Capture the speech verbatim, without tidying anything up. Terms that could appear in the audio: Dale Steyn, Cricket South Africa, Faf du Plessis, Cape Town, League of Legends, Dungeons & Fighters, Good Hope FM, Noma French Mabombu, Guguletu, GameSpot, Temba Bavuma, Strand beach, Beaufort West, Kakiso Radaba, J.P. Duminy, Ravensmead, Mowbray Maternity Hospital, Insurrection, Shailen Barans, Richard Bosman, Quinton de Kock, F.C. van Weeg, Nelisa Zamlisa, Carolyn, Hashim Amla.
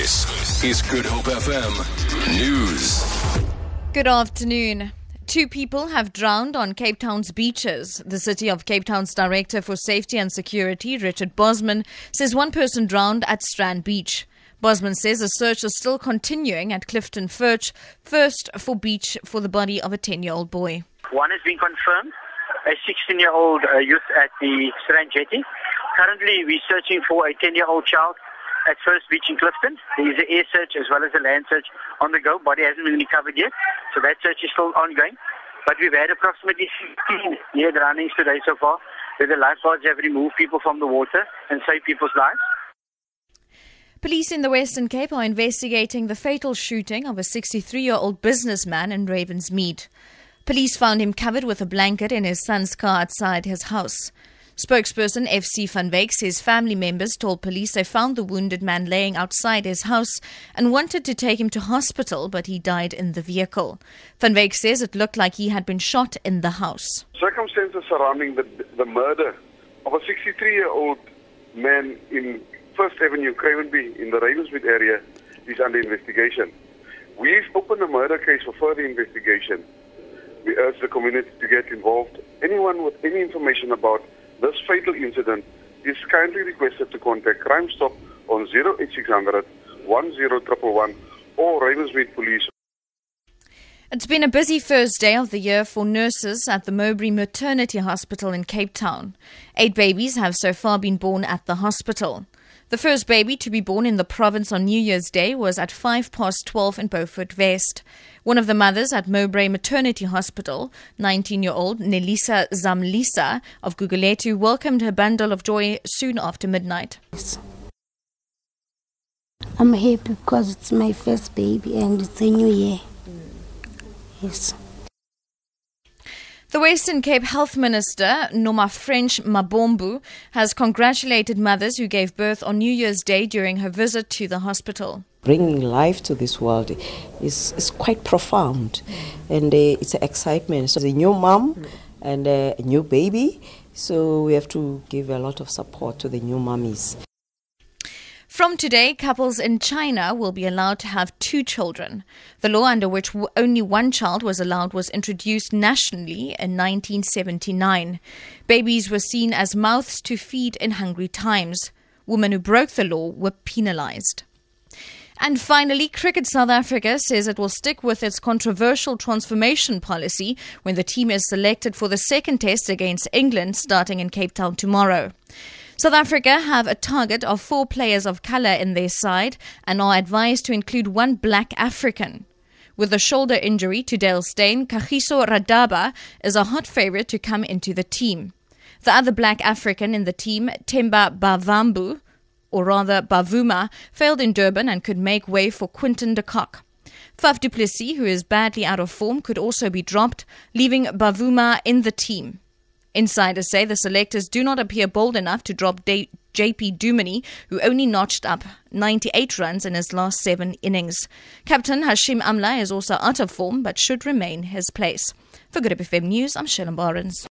This is Good Hope F M News. Good afternoon. Two people have drowned on Cape Town's beaches. The City of Cape Town's Director for Safety and Security, Richard Bosman, says one person drowned at Strand Beach. Bosman says a search is still continuing at Clifton Firch, first for beach for the body of a ten-year-old boy. One has been confirmed, a sixteen-year-old youth at the Strand jetty. Currently, we're searching for a ten-year-old child at First Beach in Clifton. There is an air search as well as a land search on the go. Body hasn't been recovered yet, so that search is still ongoing. But we've had approximately fifteen near drownings today so far, where the lifeguards have removed people from the water and saved people's lives. Police in the Western Cape are investigating the fatal shooting of a sixty-three-year-old businessman in Ravensmead. Police found him covered with a blanket in his son's car outside his house. Spokesperson F C van Weeg says family members told police they found the wounded man laying outside his house and wanted to take him to hospital, but he died in the vehicle. Van Weeg says it looked like he had been shot in the house. Circumstances surrounding the, the murder of a sixty-three-year-old man in First Avenue, Cravenby, in the Ravenswood area is under investigation. We've opened a murder case for further investigation. We urge the community to get involved. Anyone with any information about this fatal incident is kindly requested to contact Crime Stop on zero eight six zero zero one zero one one one or Ravensmead Police. It's been a busy first day of the year for nurses at the Mowbray Maternity Hospital in Cape Town. Eight babies have so far been born at the hospital. The first baby to be born in the province on New Year's Day was at five past twelve in Beaufort West. One of the mothers at Mowbray Maternity Hospital, nineteen-year-old Nelisa Zamlisa of Guguletu, welcomed her bundle of joy soon after midnight. I'm happy because it's my first baby and it's a new year. Yes. The Western Cape Health Minister, Noma French Mabombu, has congratulated mothers who gave birth on New Year's Day during her visit to the hospital. Bringing life to this world is, is quite profound, and uh, it's an excitement. So, the new mum and uh, a new baby, so we have to give a lot of support to the new mummies. From today, couples in China will be allowed to have two children. The law under which only one child was allowed was introduced nationally in nineteen seventy-nine. Babies were seen as mouths to feed in hungry times. Women who broke the law were penalized. And finally, Cricket South Africa says it will stick with its controversial transformation policy when the team is selected for the second test against England starting in Cape Town tomorrow. South Africa have a target of four players of colour in their side and are advised to include one black African. With a shoulder injury to Dale Steyn, Kakiso Radaba is a hot favourite to come into the team. The other black African in the team, Temba Bavuma, or rather Bavuma, failed in Durban and could make way for Quinton de Kock. Faf du Plessis, who is badly out of form, could also be dropped, leaving Bavuma in the team. Insiders say the selectors do not appear bold enough to drop J P Duminy, who only notched up ninety-eight runs in his last seven innings. Captain Hashim Amla is also out of form but should remain his place. For Good Hope F M News, I'm Shailen Barans.